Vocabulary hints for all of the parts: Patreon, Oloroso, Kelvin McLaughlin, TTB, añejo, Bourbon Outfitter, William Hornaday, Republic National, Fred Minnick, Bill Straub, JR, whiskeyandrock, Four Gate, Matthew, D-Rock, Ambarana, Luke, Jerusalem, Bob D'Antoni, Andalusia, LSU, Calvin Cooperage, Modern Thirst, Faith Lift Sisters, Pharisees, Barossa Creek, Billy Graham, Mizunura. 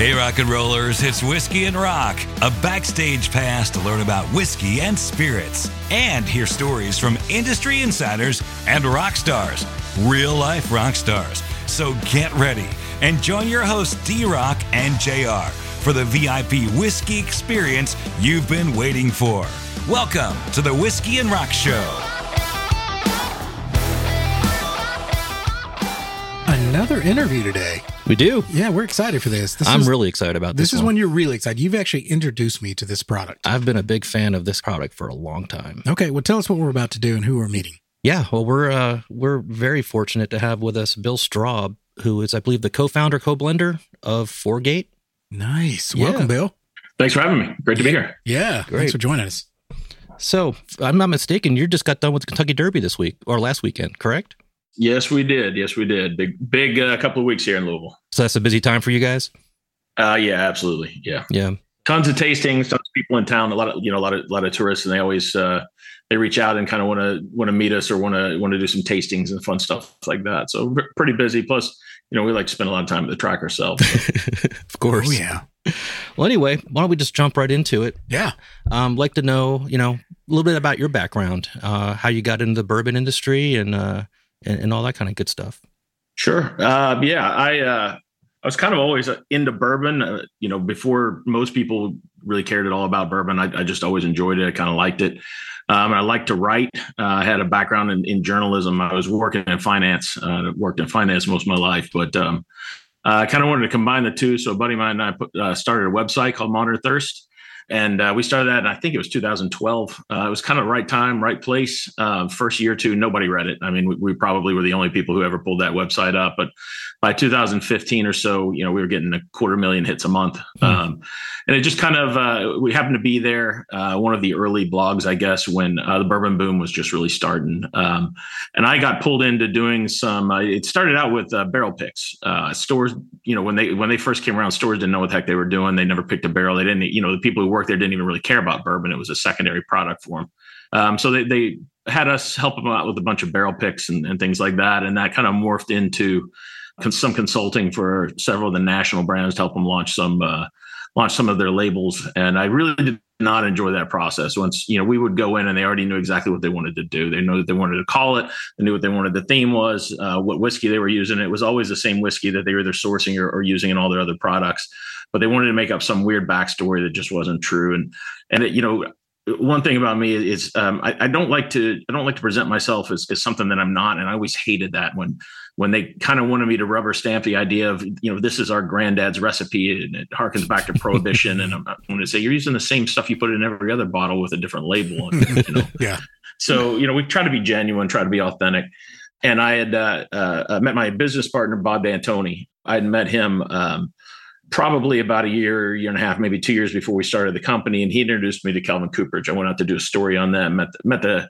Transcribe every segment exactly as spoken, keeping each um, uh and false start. Hey, rock and rollers, it's Whiskey and Rock, a backstage pass to learn about whiskey and spirits and hear stories from industry insiders and rock stars, real life rock stars. So get ready and join your hosts D-Rock and J R for the V I P whiskey experience you've been waiting for. Welcome to the Whiskey and Rock Show. Another interview today. We do. Yeah, we're excited for this. this I'm is, really excited about this. This is one. When you're really excited. You've actually introduced me to this product. I've been a big fan of this product for a long time. Okay, well, tell us what we're about to do and who we're meeting. Yeah, well, we're uh, we're very fortunate to have with us Bill Straub, who is, I believe, the co-founder, co-blender of Four Gate. Nice. Yeah. Welcome, Bill. Thanks for having me. Great to be here. Yeah, Great. Thanks for joining us. So, if I'm not mistaken, you just got done with the Kentucky Derby this week, or last weekend, correct? Yes, we did. Yes, we did. Big, big uh, couple of weeks here in Louisville. So that's a busy time for you guys. Uh, yeah, absolutely. Yeah, yeah. Tons of tastings, tons of people in town. A lot of you know, a lot of a lot of tourists, and they always uh, they reach out and kind of want to want to meet us or want to want to do some tastings and fun stuff like that. So b- pretty busy. Plus, you know, we like to spend a lot of time at the track ourselves. So. Of course. Oh yeah. Well, anyway, why don't we just jump right into it? Yeah. Um, like to know, you know, a little bit about your background, uh, how you got into the bourbon industry, and. Uh, And all that kind of good stuff. Sure. Uh, yeah, I uh, I was kind of always into bourbon. Uh, you know, before most people really cared at all about bourbon, I, I just always enjoyed it. I kind of liked it. Um, and I liked to write. Uh, I had a background in, in journalism. I was working in finance. Uh, worked in finance most of my life, but um, I kind of wanted to combine the two. So a buddy of mine and I put, uh, started a website called Modern Thirst. And uh, we started that, and I think it was two thousand twelve. Uh, it was kind of right time, right place. Uh, first year or two, nobody read it. I mean, we, we probably were the only people who ever pulled that website up. But by two thousand fifteen or so, you know, we were getting a quarter million hits a month. Mm. Um, and it just kind of, uh, we happened to be there, uh, one of the early blogs, I guess, when uh, the bourbon boom was just really starting. Um, and I got pulled into doing some, uh, it started out with uh, barrel picks. Uh, stores, you know, when they when they first came around, stores didn't know what the heck they were doing. They never picked a barrel. They didn't, you know, the people who worked there didn't even really care about bourbon. It was a secondary product for them. Um, so they, they had us help them out with a bunch of barrel picks and, and things like that. And that kind of morphed into cons- some consulting for several of the national brands to help them launch some, uh, launch some of their labels. And I really did not enjoy that process. Once, you know, we would go in and they already knew exactly what they wanted to do. They knew that they wanted to call it. They knew what they wanted. The theme was, uh, what whiskey they were using. It was always the same whiskey that they were either sourcing or, or using in all their other products. But they wanted to make up some weird backstory that just wasn't true. And, and it, you know, one thing about me is um, I, I don't like to, I don't like to present myself as, as something that I'm not. And I always hated that when, when they kind of wanted me to rubber stamp the idea of, you know, this is our granddad's recipe and it harkens back to Prohibition. And I'm going to say, you're using the same stuff you put in every other bottle with a different label on it, you know? Yeah. So, you know, we try to be genuine, try to be authentic. And I had uh, uh, met my business partner, Bob D'Antoni. I had met him, um, probably about a year, year and a half, maybe two years before we started the company. And he introduced me to Calvin Cooperage. I went out to do a story on them, met the, met the,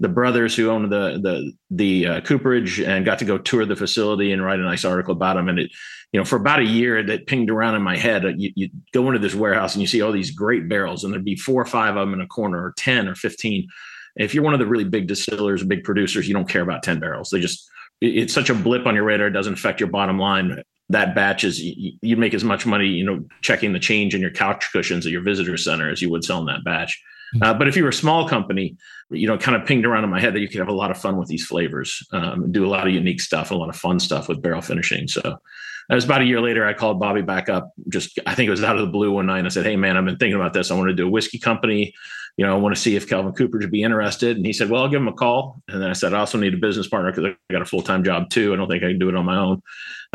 the brothers who owned the, the, the uh, Cooperage, and got to go tour the facility and write a nice article about them. And it, you know, for about a year that pinged around in my head, you, you go into this warehouse and you see all these great barrels, and there'd be four or five of them in a corner, or ten or fifteen. If you're one of the really big distillers, big producers, you don't care about ten barrels. They just, it's such a blip on your radar. It doesn't affect your bottom line. That batch is, you make as much money, you know, checking the change in your couch cushions at your visitor center as you would selling that batch. Uh, but if you were a small company, you know, kind of pinged around in my head that you could have a lot of fun with these flavors, um, do a lot of unique stuff, a lot of fun stuff with barrel finishing. So that was about a year later. I called Bobby back up. Just, I think it was out of the blue one night. And I said, hey man, I've been thinking about this. I want to do a whiskey company. You know, I want to see if Calvin Cooperage would be interested. And he said, well, I'll give him a call. And then I said, I also need a business partner because I got a full-time job too. I don't think I can do it on my own.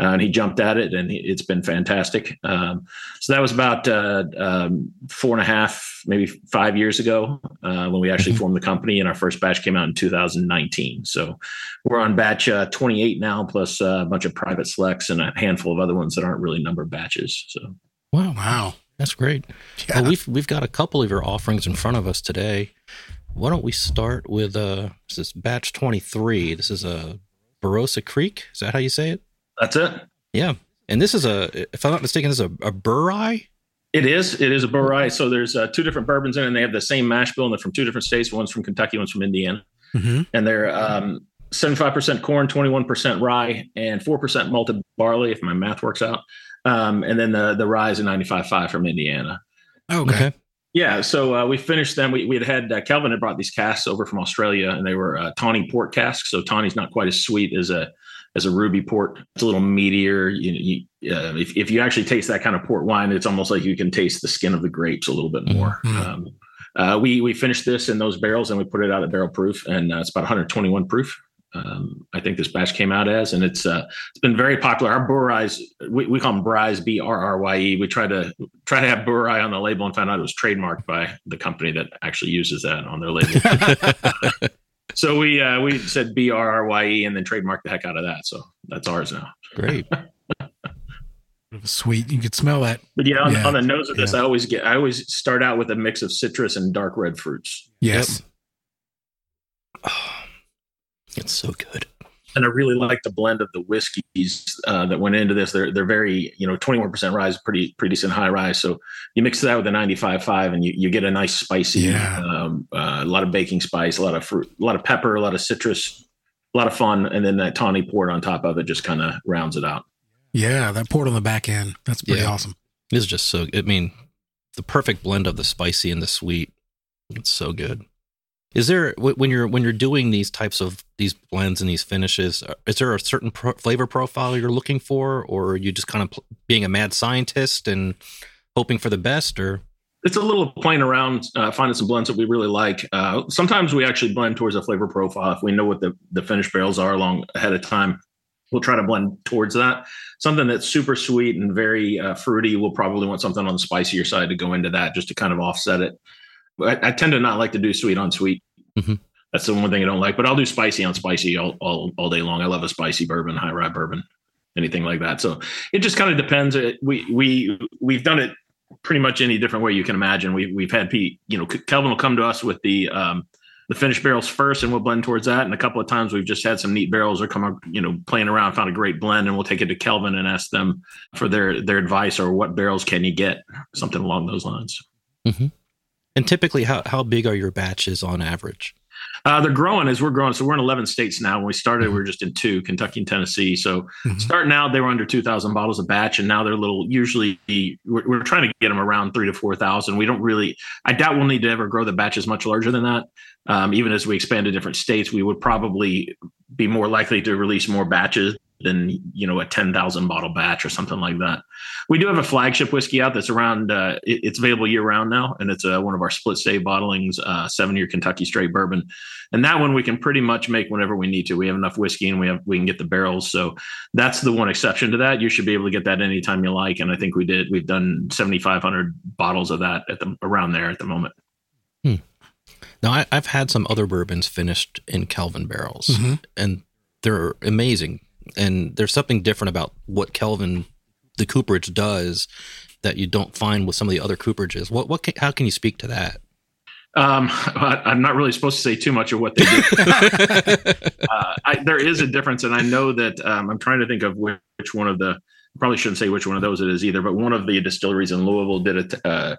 Uh, and he jumped at it, and it's been fantastic. Um, so that was about uh, um, four and a half, maybe five years ago uh, when we actually formed the company, and our first batch came out in two thousand nineteen. So we're on batch uh, twenty-eight now, plus uh, a bunch of private selects and a handful of other ones that aren't really numbered batches. So wow, wow. That's great. Yeah. Well, we've we've got a couple of your offerings in front of us today. Why don't we start with uh, this is batch twenty-three? This is a Barossa Creek. Is that how you say it? That's it. Yeah, and this is a, if I'm not mistaken, this is a, a burr rye. It is. It is a burr rye. So there's uh, two different bourbons in it, and they have the same mash bill, and they're from two different states. One's from Kentucky, one's from Indiana, mm-hmm. and they're um, seventy-five percent corn, twenty-one percent rye, and four percent malted barley, if my math works out. Um, and then the the rise in ninety-five point five from Indiana. Oh, okay. Yeah. So uh, we finished them. We we had had uh, Kelvin had brought these casks over from Australia, and they were uh, Tawny port casks. So Tawny's not quite as sweet as a as a ruby port. It's a little meatier. You, you, uh, if if you actually taste that kind of port wine, it's almost like you can taste the skin of the grapes a little bit more. Mm-hmm. Um, uh, we we finished this in those barrels, and we put it out at barrel proof, and uh, it's about one hundred twenty-one proof. Um, I think this batch came out as, and it's uh, it's been very popular. Our Burrys, we, we call them Brys, B R R Y E. We tried to try to have Burry on the label and found out it was trademarked by the company that actually uses that on their label. So we uh, we said B R R Y E and then trademarked the heck out of that. So that's ours now. Great. Sweet, you could smell that. But yeah, on, yeah. on the nose of this, yeah. I always get I always start out with a mix of citrus and dark red fruits. Yes. Yep. It's so good. And I really like the blend of the whiskeys uh, that went into this. They're they're very, you know, twenty-one percent rye, pretty pretty decent high rye. So you mix that with a ninety-five point five and you, you get a nice spicy, yeah. um, uh, a lot of baking spice, a lot of fruit, a lot of pepper, a lot of citrus, a lot of fun. And then that Tawny port on top of it just kind of rounds it out. Yeah, that port on the back end. That's pretty yeah. awesome. It is just so, I mean, the perfect blend of the spicy and the sweet. It's so good. Is there, when you're when you're doing these types of these blends and these finishes, is there a certain pro- flavor profile you're looking for, or are you just kind of pl- being a mad scientist and hoping for the best? Or it's a little playing around, uh, finding some blends that we really like. Uh, sometimes we actually blend towards a flavor profile if we know what the the finished barrels are long ahead of time. We'll try to blend towards that. Something that's super sweet and very uh, fruity, we'll probably want something on the spicier side to go into that just to kind of offset it. I, I tend to not like to do sweet on sweet. Mm-hmm. That's the one thing I don't like, but I'll do spicy on spicy all, all, all day long. I love a spicy bourbon, high rye bourbon, anything like that. So it just kind of depends. We, we, we've done it pretty much any different way you can imagine. We, we've had Pete, you know, Kelvin will come to us with the, um, the finished barrels first, and we'll blend towards that. And a couple of times we've just had some neat barrels or come up, you know, playing around, found a great blend, and we'll take it to Kelvin and ask them for their, their advice or what barrels can you get, something along those lines. Mm-hmm. And typically, how, how big are your batches on average? Uh, they're growing as we're growing. So we're in eleven states now. When we started, mm-hmm. we were just in two, Kentucky and Tennessee. So mm-hmm. starting out, they were under two thousand bottles a batch. And now they're a little, usually we're, we're trying to get them around three to four thousand. We don't really, I doubt we'll need to ever grow the batches much larger than that. Um, even as we expand to different states, we would probably be more likely to release more batches than, you know, a ten thousand bottle batch or something like that. We do have a flagship whiskey out that's around, uh, it, it's available year round now. And it's uh, one of our split save bottlings, uh, seven year Kentucky straight bourbon. And that one we can pretty much make whenever we need to. We have enough whiskey and we have, we can get the barrels. So that's the one exception to that. You should be able to get that anytime you like. And I think we did, we've done seventy-five hundred bottles of that at the, around there at the moment. Hmm. Now I, I've had some other bourbons finished in Kelvin barrels mm-hmm. and they're amazing. And there's something different about what Kelvin, the Cooperage, does that you don't find with some of the other cooperages. What, what, can, how can you speak to that? Um, I, I'm not really supposed to say too much of what they do. uh, I, there is a difference, and I know that um, I'm trying to think of which, which one of the. Probably shouldn't say which one of those it is either, but one of the distilleries in Louisville did a, t- uh,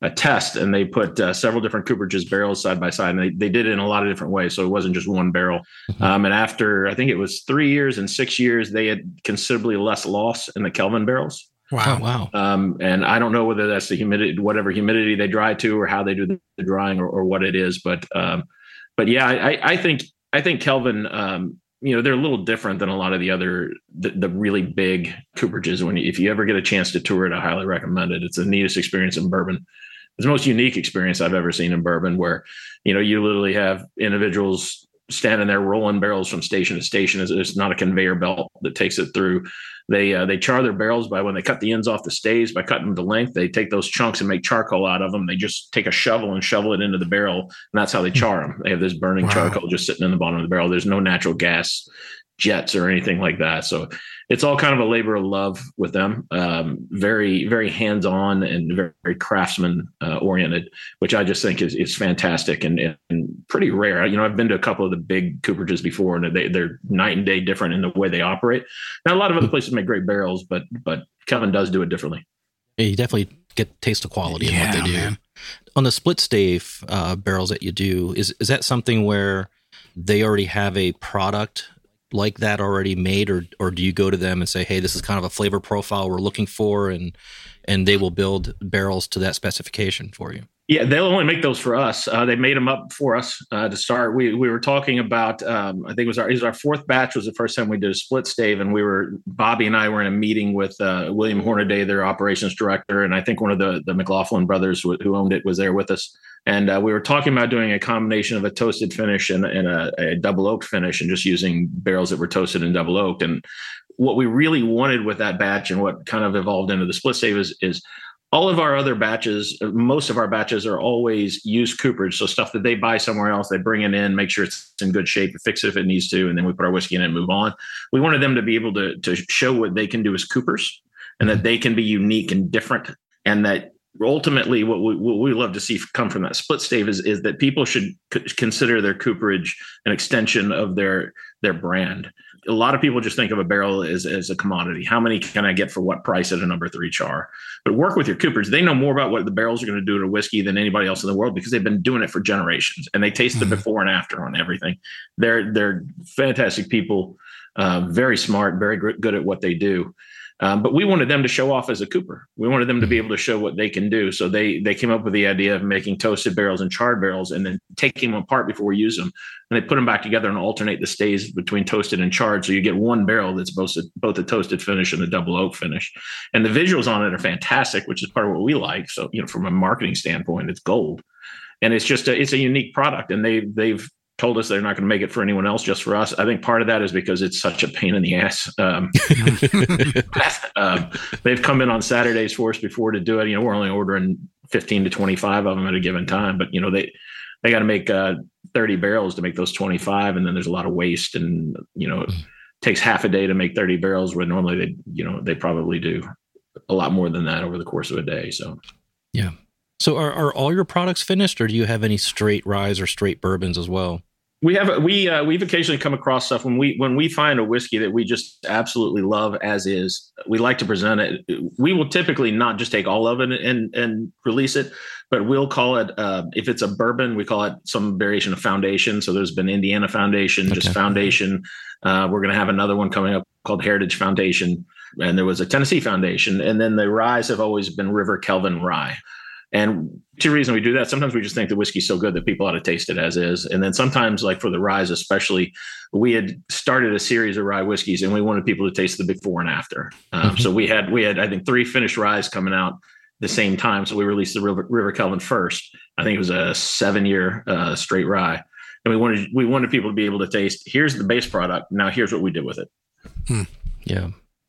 a test, and they put uh, several different cooperages barrels side by side, and they, they did it in a lot of different ways. So it wasn't just one barrel. Mm-hmm. Um, and after, I think it was three years and six years, they had considerably less loss in the Kelvin barrels. Wow. Wow. Um, and I don't know whether that's the humidity, whatever humidity they dry to, or how they do the drying, or, or what it is. But, um, but yeah, I, I think, I think Kelvin, um, you know, they're a little different than a lot of the other, the, the really big cooperages. When you, if you ever get a chance to tour it, I highly recommend it. It's the neatest experience in bourbon. It's the most unique experience I've ever seen in bourbon, where, you know, you literally have individuals standing there rolling barrels from station to station. It's, it's not a conveyor belt that takes it through. They uh, they char their barrels by when they cut the ends off the staves, by cutting them to length. They take those chunks and make charcoal out of them. They just take a shovel and shovel it into the barrel, and that's how they char them. They have this burning wow. charcoal just sitting in the bottom of the barrel. There's no natural gas jets or anything like that. So it's all kind of a labor of love with them. Um, very, very hands-on and very, very craftsman uh, oriented, which I just think is, is fantastic and, and pretty rare. You know, I've been to a couple of the big cooperages before, and they, they're night and day different in the way they operate. Now, a lot of other places make great barrels, but, but Kelvin does do it differently. Yeah, you definitely get taste of quality in yeah, what they do. Man. On the split stave uh, barrels that you do, is, is that something where they already have a product like that already made, or or do you go to them and say, hey, this is kind of a flavor profile we're looking for, and and they will build barrels to that specification for you? Yeah, they'll only make those for us. Uh, they made them up for us uh, to start. We we were talking about, um, I think it was, our, it was our fourth batch was the first time we did a split stave. And we were, Bobby and I were in a meeting with uh, William Hornaday, their operations director. And I think one of the, the McLaughlin brothers w- who owned it was there with us. And uh, we were talking about doing a combination of a toasted finish and, and a, a double oaked finish, and just using barrels that were toasted and double oaked. And what we really wanted with that batch, and what kind of evolved into the split stave, is is all of our other batches, most of our batches are always used cooperage. So stuff that they buy somewhere else, they bring it in, make sure it's in good shape, fix it if it needs to, and then we put our whiskey in it and move on. We wanted them to be able to, to show what they can do as coopers, and that they can be unique and different. And that ultimately what we, what we love to see come from that split stave is, is that people should c- consider their cooperage an extension of their, their brand. A lot of people just think of a barrel as, as a commodity. How many can I get for what price at a number three char? But work with your coopers. They know more about what the barrels are going to do to whiskey than anybody else in the world, because they've been doing it for generations, and they taste the before and after on everything. They're, they're fantastic people, uh, very smart, very good at what they do. Um, but we wanted them to show off as a cooper. We wanted them to be able to show what they can do. So they they came up with the idea of making toasted barrels and charred barrels, and then taking them apart before we use them. And they put them back together and alternate the staves between toasted and charred. So you get one barrel that's both a, both a toasted finish and a double oak finish. And the visuals on it are fantastic, which is part of what we like. So, you know, from a marketing standpoint, it's gold. And it's just a, it's a unique product. And they they've told us they're not going to make it for anyone else, just for us. I think part of that is because it's such a pain in the ass. Um, um, they've come in on Saturdays for us before to do it. You know, we're only ordering fifteen to twenty-five of them at a given time, but you know, they, they got to make uh, thirty barrels to make those twenty-five. And then there's a lot of waste, and, you know, it takes half a day to make thirty barrels, where normally they, you know, they probably do a lot more than that over the course of a day. So, yeah. So are, are all your products finished, or do you have any straight ryes or straight bourbons as well? We have we uh, we've occasionally come across stuff when we when we find a whiskey that we just absolutely love as is. We like to present it. We will typically not just take all of it and and release it, but we'll call it uh, if it's a bourbon, we call it some variation of foundation. So there's been Indiana Foundation, okay. just Foundation. Uh, we're going to have another one coming up called Heritage Foundation, and there was a Tennessee Foundation, and then the ryes have always been River Kelvin Rye. And two reasons we do that. Sometimes we just think the whiskey's so good that people ought to taste it as is. And then sometimes, like for the ryes especially, we had started a series of rye whiskeys, and we wanted people to taste the before and after. Um, mm-hmm. So we had, we had I think, three finished ryes coming out the same time. So we released the River, River Kelvin first. I think it was a seven-year uh, straight rye. And we wanted we wanted people to be able to taste, here's the base product. Now here's what we did with it. Hmm. Yeah.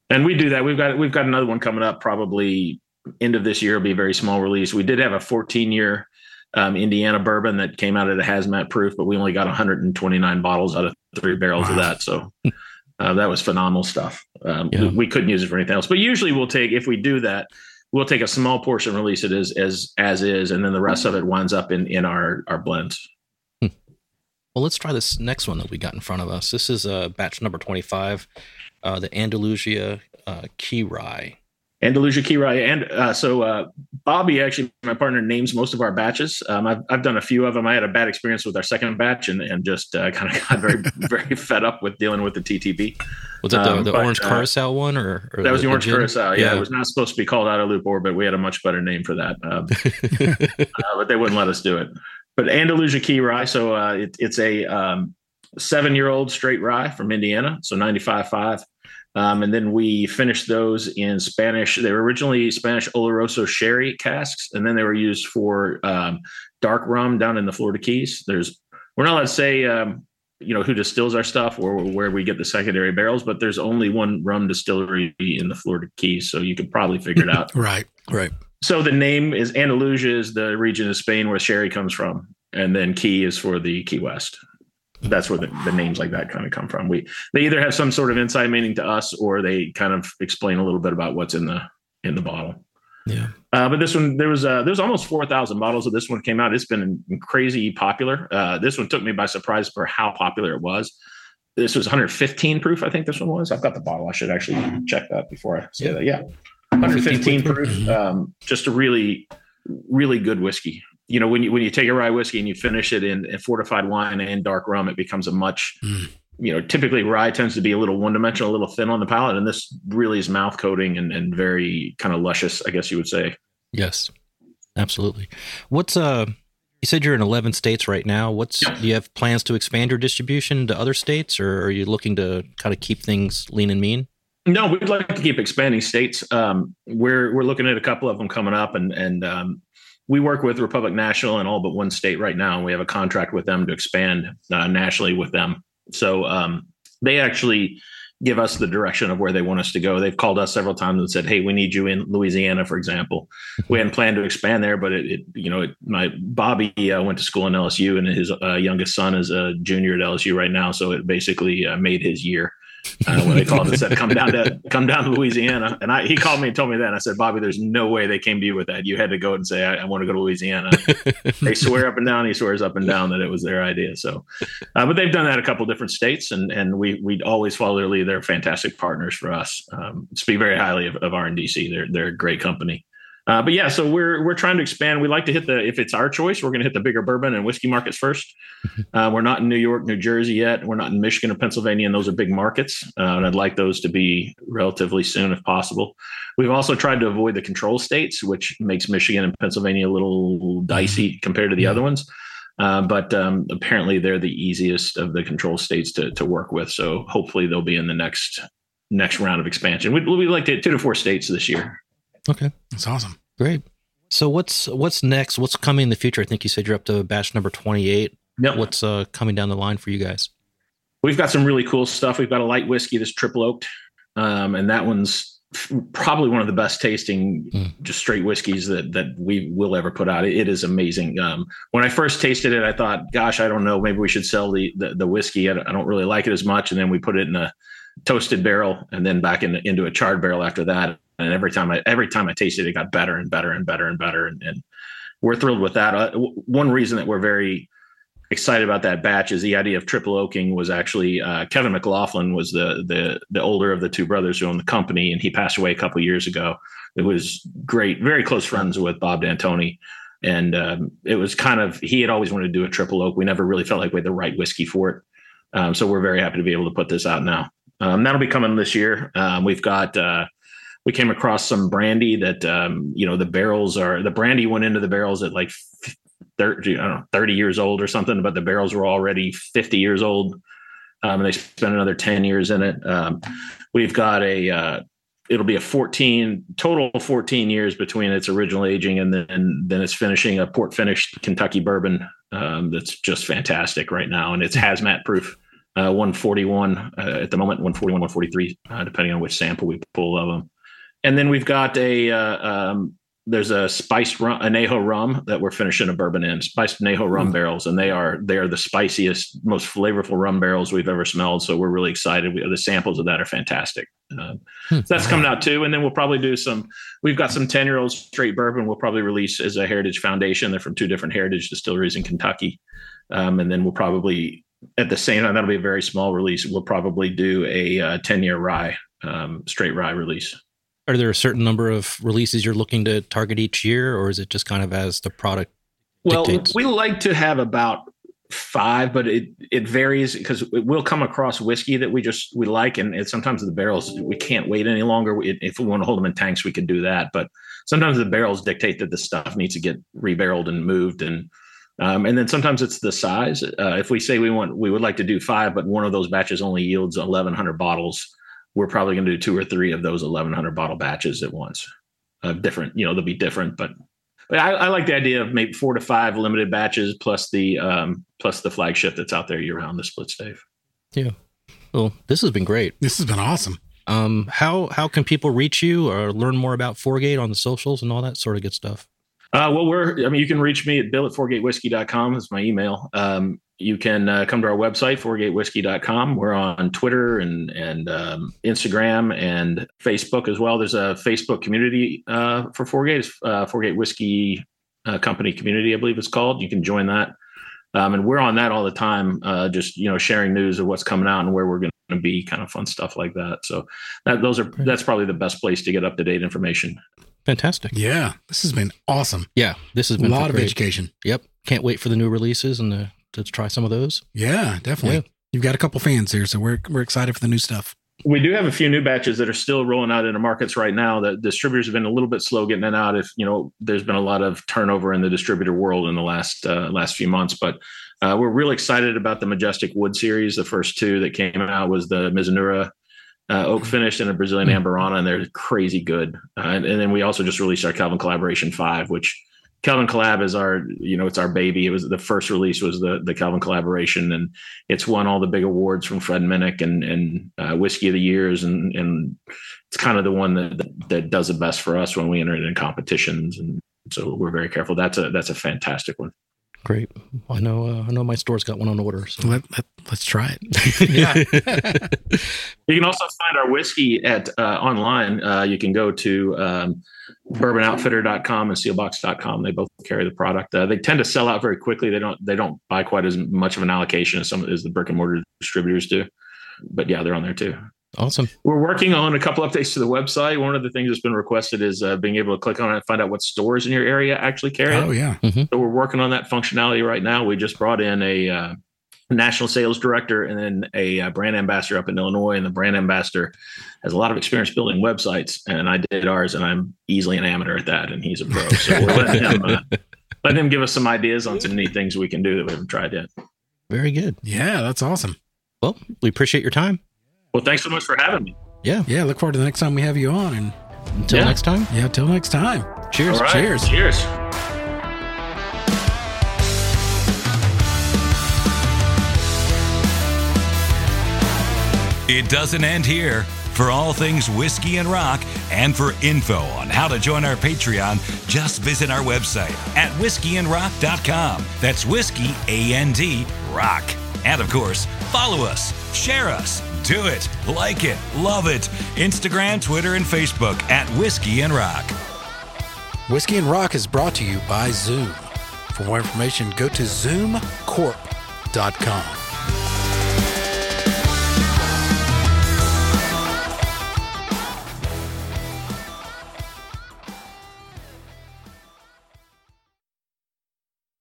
And we do that. We've got We've got another one coming up probably end of this year. Will be a very small release. We did have a fourteen year um, Indiana bourbon that came out at a hazmat proof, but we only got one hundred twenty-nine bottles out of three barrels wow. of that. So uh, that was phenomenal stuff. Um, yeah. we, we couldn't use it for anything else, but usually we'll take, if we do that, we'll take a small portion, release it as, as, as is. And then the rest of it winds up in, in our, our blends. Hmm. Well, let's try this next one that we got in front of us. This is a uh, batch number twenty-five, uh, the Andalusia uh, Key Rye. Andalusia Key Rye. And uh, so uh, Bobby, actually, my partner, names most of our batches. Um, I've, I've done a few of them. I had a bad experience with our second batch and, and just uh, kind of got very, very fed up with dealing with the T T B. Was that the, um, the but, Orange uh, Curacao one? Or, or that was the, the Orange gin? Curacao. Yeah, yeah, it was not supposed to be called Out of Loop Orbit. We had a much better name for that, um, uh, but they wouldn't let us do it. But Andalusia Key Rye. So uh, it, it's a um, seven-year-old straight rye from Indiana. So ninety-five point five. Um, and then we finished those in Spanish. They were originally Spanish Oloroso sherry casks, and then they were used for um, dark rum down in the Florida Keys. There's, we're not allowed to say, um, you know, who distills our stuff or where we get the secondary barrels, but there's only one rum distillery in the Florida Keys, so you could probably figure it out. Right, right. So the name is Andalusia, is the region of Spain where sherry comes from, and then Key is for the Key West. That's where the, the names like that kind of come from. We they either have some sort of inside meaning to us, or they kind of explain a little bit about what's in the in the bottle. Yeah. Uh, but this one, there was uh, there's almost four thousand bottles of this one came out. It's been crazy popular. Uh, this one took me by surprise for how popular it was. This was one hundred fifteen proof. I think this one was. I've got the bottle. I should actually check that before I say yeah. that. Yeah, one hundred fifteen proof. Um, just a really, really good whiskey. You know, when you when you take a rye whiskey and you finish it in, in fortified wine and dark rum, it becomes a much mm. you know, typically rye tends to be a little one-dimensional, a little thin on the palate, and this really is mouth coating and, and very kind of luscious, I guess you would say. Yes, absolutely. What's uh, you said you're in eleven states right now. What's yeah. do you have plans to expand your distribution to other states, or are you looking to kind of keep things lean and mean? No, we'd like to keep expanding states. Um, we're we're looking at a couple of them coming up, and and um, we work with Republic National in all but one state right now, and we have a contract with them to expand uh, nationally with them. So um, they actually give us the direction of where they want us to go. They've called us several times and said, "Hey, we need you in Louisiana," for example. We hadn't planned to expand there, but it, it you know, it, my Bobby uh, went to school in L S U, and his uh, youngest son is a junior at L S U right now. So it basically uh, made his year. Uh, when they called and said, "Come down to come down to Louisiana," and I, he called me and told me that, and I said, "Bobby, there's no way they came to you with that. You had to go and say, I, I want to go to Louisiana." They swear up and down. He swears up and down that it was their idea. So, uh, but they've done that a couple different states, and and we we always follow their lead. They're fantastic partners for us. Um, speak very highly of, of R and D C. They're they're a great company. Uh, but yeah, so we're we're trying to expand. We like to hit the, if it's our choice, we're going to hit the bigger bourbon and whiskey markets first. Uh, we're not in New York, New Jersey yet. We're not in Michigan or Pennsylvania, and those are big markets. Uh, and I'd like those to be relatively soon if possible. We've also tried to avoid the control states, which makes Michigan and Pennsylvania a little dicey compared to the other ones. Uh, but um, apparently they're the easiest of the control states to to work with. So hopefully they'll be in the next next round of expansion. We'd, we'd like to hit two to four states this year. Okay. That's awesome. Great. So what's, what's next? What's coming in the future? I think you said you're up to batch number twenty-eight. Yep. What's uh, coming down the line for you guys? We've got some really cool stuff. We've got a light whiskey that's triple oaked. Um, and that one's probably one of the best tasting, mm. just straight whiskeys that, that we will ever put out. It, it is amazing. Um, when I first tasted it, I thought, gosh, I don't know, maybe we should sell the, the, the whiskey. I don't, I don't really like it as much. And then we put it in a toasted barrel and then back in, into a charred barrel after that. And every time I every time I tasted it, it got better and better and better and better. And, and we're thrilled with that. Uh, w- one reason that we're very excited about that batch is the idea of triple oaking was actually uh, Kelvin McLaughlin was the the the older of the two brothers who owned the company, and he passed away a couple of years ago. It was great, very close friends with Bob D'Antoni. And um, it was kind of, he had always wanted to do a triple oak. We never really felt like we had the right whiskey for it. Um, so we're very happy to be able to put this out now. Um, that'll be coming this year. Um, we've got... Uh, We came across some brandy that, um, you know, the barrels are, the brandy went into the barrels at like thirty, I don't know, thirty years old or something, but the barrels were already fifty years old. Um, and they spent another ten years in it. Um, we've got a, uh, it'll be a fourteen total fourteen years between its original aging and then, and then it's finishing a port finished Kentucky bourbon. Um, that's just fantastic right now. And it's hazmat proof. Uh, one forty-one uh, at the moment, one forty-one, one forty-three, uh, depending on which sample we pull of them. And then we've got a, uh, um, there's a spiced rum, añejo rum that we're finishing a bourbon in, spiced añejo rum mm. barrels. And they are, they are the spiciest, most flavorful rum barrels we've ever smelled. So we're really excited. We, the samples of that are fantastic. Uh, so that's coming out too. And then we'll probably do some, we've got some ten year old straight bourbon. We'll probably release as a Heritage Foundation. They're from two different Heritage distilleries in Kentucky. Um, and then we'll probably at the same time, that'll be a very small release. We'll probably do a uh, ten year rye, um, straight rye release. Are there a certain number of releases you're looking to target each year, or is it just kind of as the product dictates? Well, we like to have about five, but it, it varies because we'll come across whiskey that we just, we like. And it, sometimes the barrels, we can't wait any longer. It, if we want to hold them in tanks, we could do that. But sometimes the barrels dictate that the stuff needs to get rebarreled and moved. And, um, and then sometimes it's the size. Uh, if we say we want, we would like to do five, but one of those batches only yields eleven hundred bottles, we're probably going to do two or three of those eleven hundred bottle batches at once. Uh, different, you know, they'll be different, but, but I, I like the idea of maybe four to five limited batches plus the um, plus the flagship that's out there year round. The splits, Dave. Yeah. Well, this has been great. This has been awesome. Um, how how can people reach you or learn more about Four Gate on the socials and all that sort of good stuff? Uh, well, we're. I mean, you can reach me at Bill at four gate whiskey dot com. That's my email. Um, You can uh, come to our website, four gate whiskey dot com. We're on Twitter and and um, Instagram and Facebook as well. There's a Facebook community uh, for Four Gate, uh, Four Gate Whiskey uh, Company Community, I believe it's called. You can join that. Um, and we're on that all the time, uh, just, you know, sharing news of what's coming out and where we're going to be, kind of fun stuff like that. So that, those are that's probably the best place to get up-to-date information. Fantastic. Yeah, this has been awesome. Yeah, this has been a lot of education. Yep. Can't wait for the new releases and the... to try some of those. Yeah, definitely. Yeah. you've got a couple fans here, so we're we're excited for the new stuff. We do have a few new batches that are still rolling out into markets right now. The distributors have been a little bit slow getting it out. If you know, there's been a lot of turnover in the distributor world in the last uh, last few months. But uh, we're really excited about the Majestic Wood series. The first two that came out was the Mizunura uh, oak finish and a Brazilian Ambarana, and they're crazy good. Uh, and, and then we also just released our Calvin Collaboration Five, which Calvin Collab is our, you know, it's our baby. It was the first release was the the Calvin Collaboration, and it's won all the big awards from Fred Minnick and and uh, Whiskey of the Years, and and it's kind of the one that that does the best for us when we enter it in competitions, and so we're very careful. That's a that's a fantastic one. Great, I know. Uh, I know my store's got one on order. So let, let, let's try it. Yeah, you can also find our whiskey at uh, online. Uh, you can go to um, bourbon outfitter dot com and sealbox dot com. They both carry the product. Uh, they tend to sell out very quickly. They don't. They don't buy quite as much of an allocation as some as the brick and mortar distributors do. But yeah, they're on there too. Awesome. We're working on a couple updates to the website. One of the things that's been requested is uh, being able to click on it and find out what stores in your area actually carry it. Oh, yeah. Mm-hmm. So we're working on that functionality right now. We just brought in a uh, national sales director and then a uh, brand ambassador up in Illinois. And the brand ambassador has a lot of experience building websites. And I did ours, and I'm easily an amateur at that. And he's a pro. So we're letting him, uh, letting him give us some ideas on some neat things we can do that we haven't tried yet. Very good. Yeah, that's awesome. Well, we appreciate your time. Well, thanks so much for having me. Yeah. Yeah. Look forward to the next time we have you on. And until yeah. next time. Yeah. Until next time. Cheers. Right. Cheers. Cheers. It doesn't end here. For all things whiskey and rock and for info on how to join our Patreon, just visit our website at whiskey and rock dot com. That's whiskey, A N D, rock. And of course, follow us, share us, do it, like it, love it. Instagram, Twitter, and Facebook at Whiskey and Rock. Whiskey and Rock is brought to you by Zoom. For more information, go to zoom corp dot com.